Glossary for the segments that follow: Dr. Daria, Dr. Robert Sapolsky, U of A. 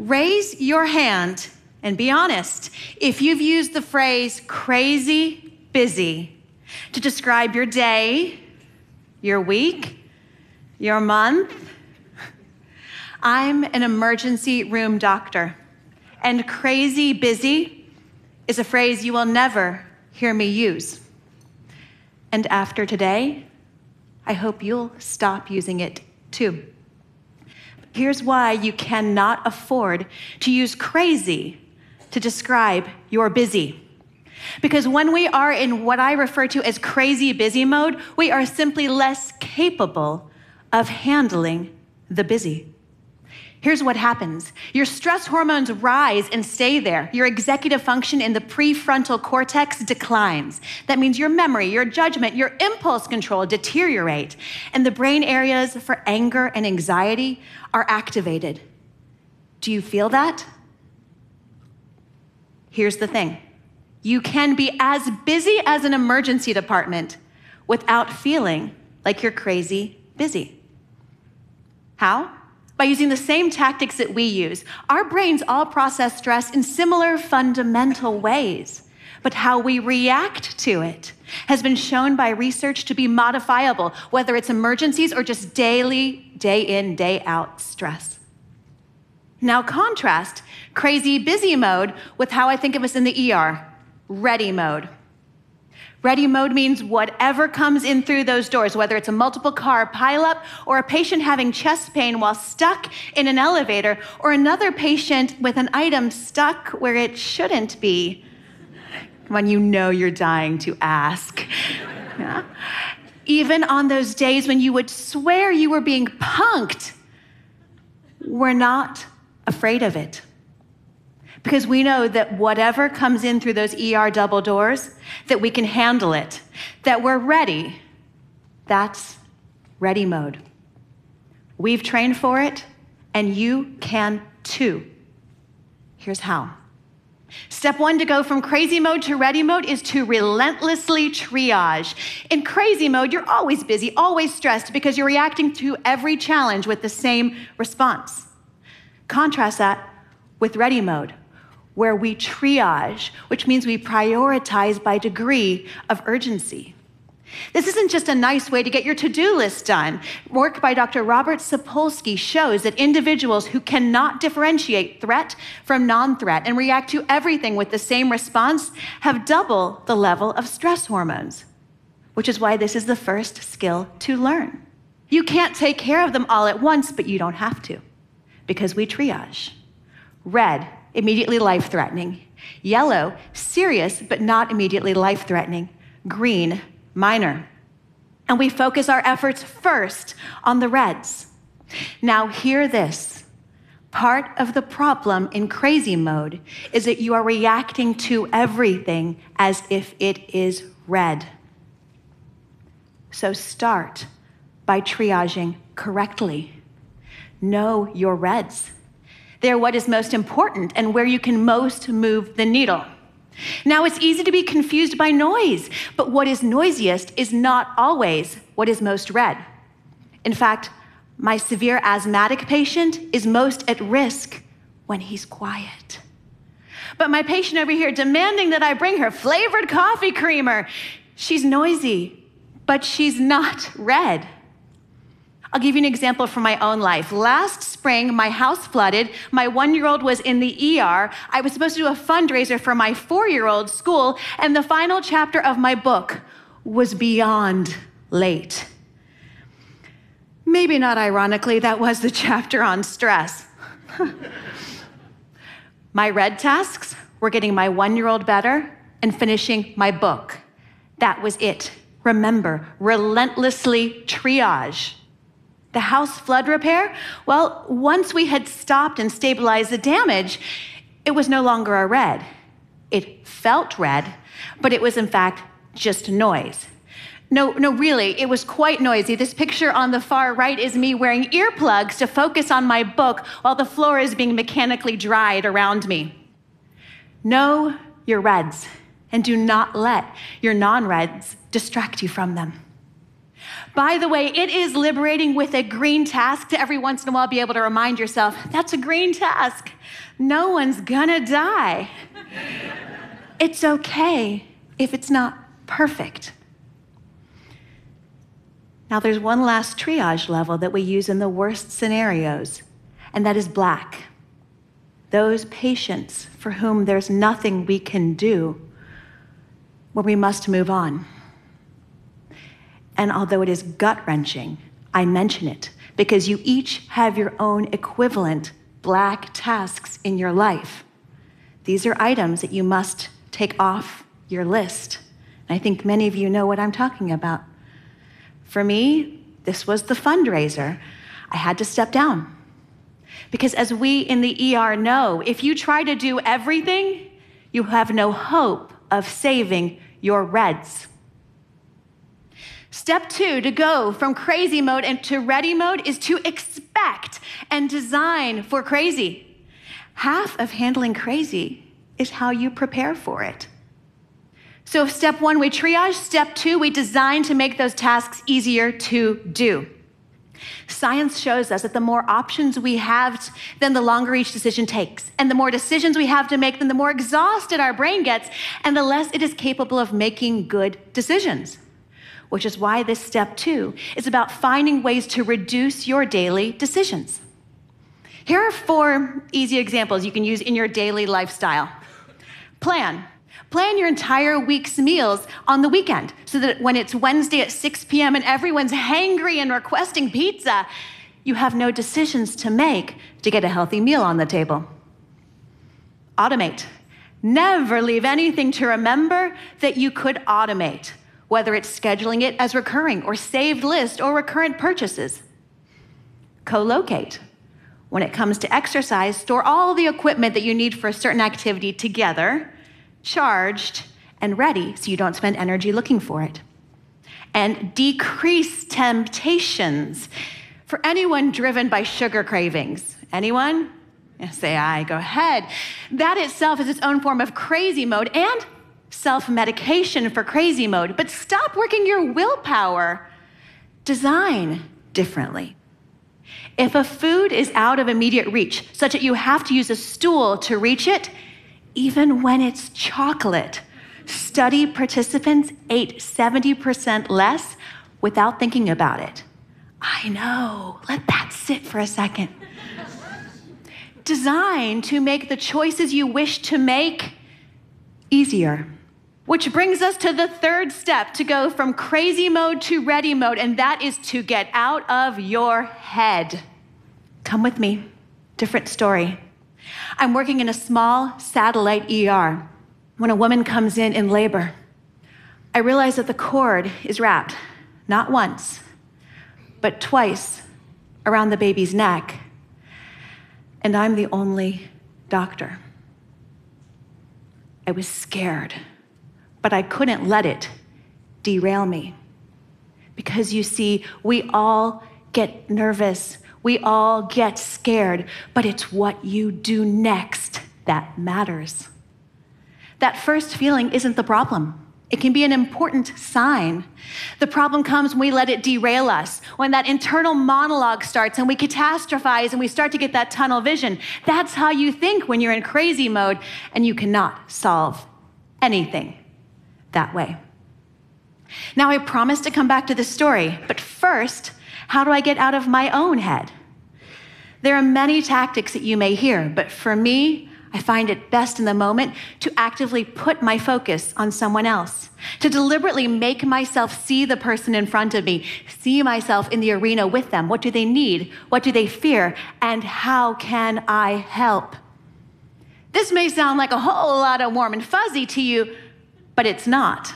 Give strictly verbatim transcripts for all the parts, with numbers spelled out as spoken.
Raise your hand and be honest if you've used the phrase crazy busy to describe your day, your week, your month. I'm an emergency room doctor, and crazy busy is a phrase you will never hear me use. And after today, I hope you'll stop using it too. Here's why you cannot afford to use crazy to describe your busy. Because when we are in what I refer to as crazy busy mode, we are simply less capable of handling the busy. Here's what happens. Your stress hormones rise and stay there. Your executive function in the prefrontal cortex declines. That means your memory, your judgment, your impulse control deteriorate, and the brain areas for anger and anxiety are activated. Do you feel that? Here's the thing. You can be as busy as an emergency department without feeling like you're crazy busy. How? By using the same tactics that we use. Our brains all process stress in similar fundamental ways, but how we react to it has been shown by research to be modifiable, whether it's emergencies or just daily, day in, day out stress. Now contrast crazy busy mode with how I think of us in the E R, ready mode. Ready mode means whatever comes in through those doors, whether it's a multiple car pileup or a patient having chest pain while stuck in an elevator or another patient with an item stuck where it shouldn't be when you know you're dying to ask. Yeah. Even on those days when you would swear you were being punked, we're not afraid of it. Because we know that whatever comes in through those E R double doors, that we can handle it, that we're ready. That's ready mode. We've trained for it, and you can too. Here's how. Step one to go from crazy mode to ready mode is to relentlessly triage. In crazy mode, you're always busy, always stressed, because you're reacting to every challenge with the same response. Contrast that with ready mode, where we triage, which means we prioritize by degree of urgency. This isn't just a nice way to get your to-do list done. Work by Doctor Robert Sapolsky shows that individuals who cannot differentiate threat from non-threat and react to everything with the same response have double the level of stress hormones, which is why this is the first skill to learn. You can't take care of them all at once, but you don't have to, because we triage. Red, immediately life-threatening. Yellow, serious, but not immediately life-threatening. Green, minor. And we focus our efforts first on the reds. Now hear this. Part of the problem in crazy mode is that you are reacting to everything as if it is red. So start by triaging correctly. Know your reds. They're what is most important and where you can most move the needle. Now, it's easy to be confused by noise, but what is noisiest is not always what is most red. In fact, my severe asthmatic patient is most at risk when he's quiet. But my patient over here demanding that I bring her flavored coffee creamer, she's noisy, but she's not red. I'll give you an example from my own life. Last spring, my house flooded. My one-year-old was in the E R. I was supposed to do a fundraiser for my four-year-old's school, and the final chapter of my book was beyond late. Maybe not ironically, that was the chapter on stress. My red tasks were getting my one-year-old better and finishing my book. That was it. Remember, relentlessly triage. The house flood repair? Well, once we had stopped and stabilized the damage, it was no longer a red. It felt red, but it was in fact just noise. No, no, really, it was quite noisy. This picture on the far right is me wearing earplugs to focus on my book while the floor is being mechanically dried around me. Know your reds, and do not let your non-reds distract you from them. By the way, it is liberating with a green task to every once in a while be able to remind yourself, that's a green task. No one's gonna die. It's okay if it's not perfect. Now there's one last triage level that we use in the worst scenarios, and that is black. Those patients for whom there's nothing we can do, where we must move on. And although it is gut-wrenching, I mention it because you each have your own equivalent black tasks in your life. These are items that you must take off your list. And I think many of you know what I'm talking about. For me, this was the fundraiser. I had to step down. Because as we in the E R know, if you try to do everything, you have no hope of saving your reds. Step two, to go from crazy mode and to ready mode, is to expect and design for crazy. Half of handling crazy is how you prepare for it. So if step one, we triage, step two, we design to make those tasks easier to do. Science shows us that the more options we have, then the longer each decision takes. And the more decisions we have to make, then the more exhausted our brain gets, and the less it is capable of making good decisions. Which is why this step two is about finding ways to reduce your daily decisions. Here are four easy examples you can use in your daily lifestyle. Plan. Plan your entire week's meals on the weekend so that when it's Wednesday at six p m and everyone's hangry and requesting pizza, you have no decisions to make to get a healthy meal on the table. Automate. Never leave anything to remember that you could automate, whether it's scheduling it as recurring or saved list or recurrent purchases. Co-locate. When it comes to exercise, store all the equipment that you need for a certain activity together, charged and ready, so you don't spend energy looking for it. And decrease temptations. For anyone driven by sugar cravings, anyone? Say aye, go ahead. That itself is its own form of crazy mode and self-medication for crazy mode, but stop working your willpower. Design differently. If a food is out of immediate reach, such that you have to use a stool to reach it, even when it's chocolate, study participants ate seventy percent less without thinking about it. I know, let that sit for a second. Design to make the choices you wish to make easier. Which brings us to the third step, to go from crazy mode to ready mode, and that is to get out of your head. Come with me, different story. I'm working in a small satellite E R. When a woman comes in in labor, I realize that the cord is wrapped, not once, but twice around the baby's neck, and I'm the only doctor. I was scared, but I couldn't let it derail me. Because you see, we all get nervous, we all get scared, but it's what you do next that matters. That first feeling isn't the problem. It can be an important sign. The problem comes when we let it derail us, when that internal monologue starts and we catastrophize and we start to get that tunnel vision. That's how you think when you're in crazy mode, and you cannot solve anything that way. Now, I promise to come back to this story, but first, how do I get out of my own head? There are many tactics that you may hear, but for me, I find it best in the moment to actively put my focus on someone else, to deliberately make myself see the person in front of me, see myself in the arena with them. What do they need? What do they fear? And how can I help? This may sound like a whole lot of warm and fuzzy to you, but it's not.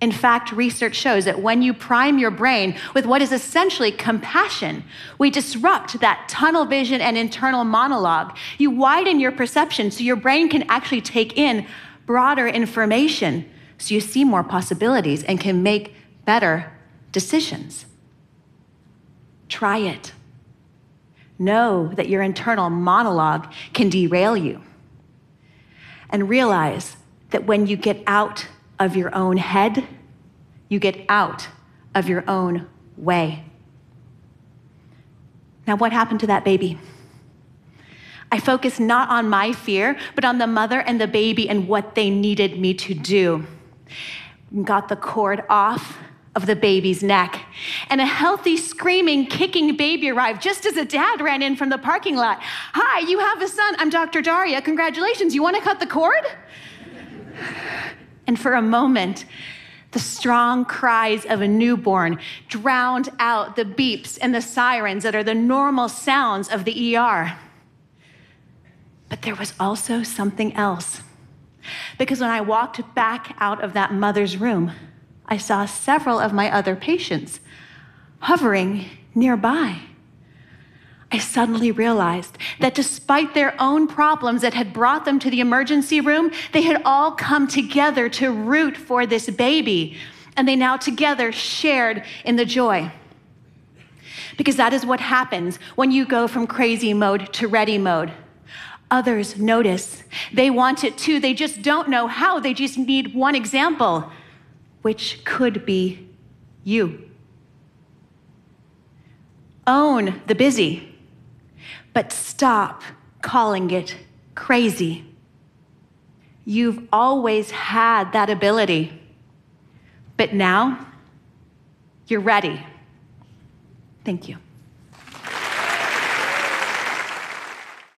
In fact, research shows that when you prime your brain with what is essentially compassion, we disrupt that tunnel vision and internal monologue. You widen your perception so your brain can actually take in broader information so you see more possibilities and can make better decisions. Try it. Know that your internal monologue can derail you. And realize that when you get out of your own head, you get out of your own way. Now, what happened to that baby? I focused not on my fear, but on the mother and the baby and what they needed me to do. Got the cord off of the baby's neck, and a healthy, screaming, kicking baby arrived just as a dad ran in from the parking lot. "Hi, you have a son. I'm Doctor Daria. Congratulations. You want to cut the cord?" And for a moment, the strong cries of a newborn drowned out the beeps and the sirens that are the normal sounds of the E R. But there was also something else. Because when I walked back out of that mother's room, I saw several of my other patients hovering nearby. I suddenly realized that despite their own problems that had brought them to the emergency room, they had all come together to root for this baby, and they now together shared in the joy. Because that is what happens when you go from crazy mode to ready mode. Others notice. They want it too. They just don't know how. They just need one example, which could be you. Own the busy, but stop calling it crazy. You've always had that ability, but now you're ready. Thank you.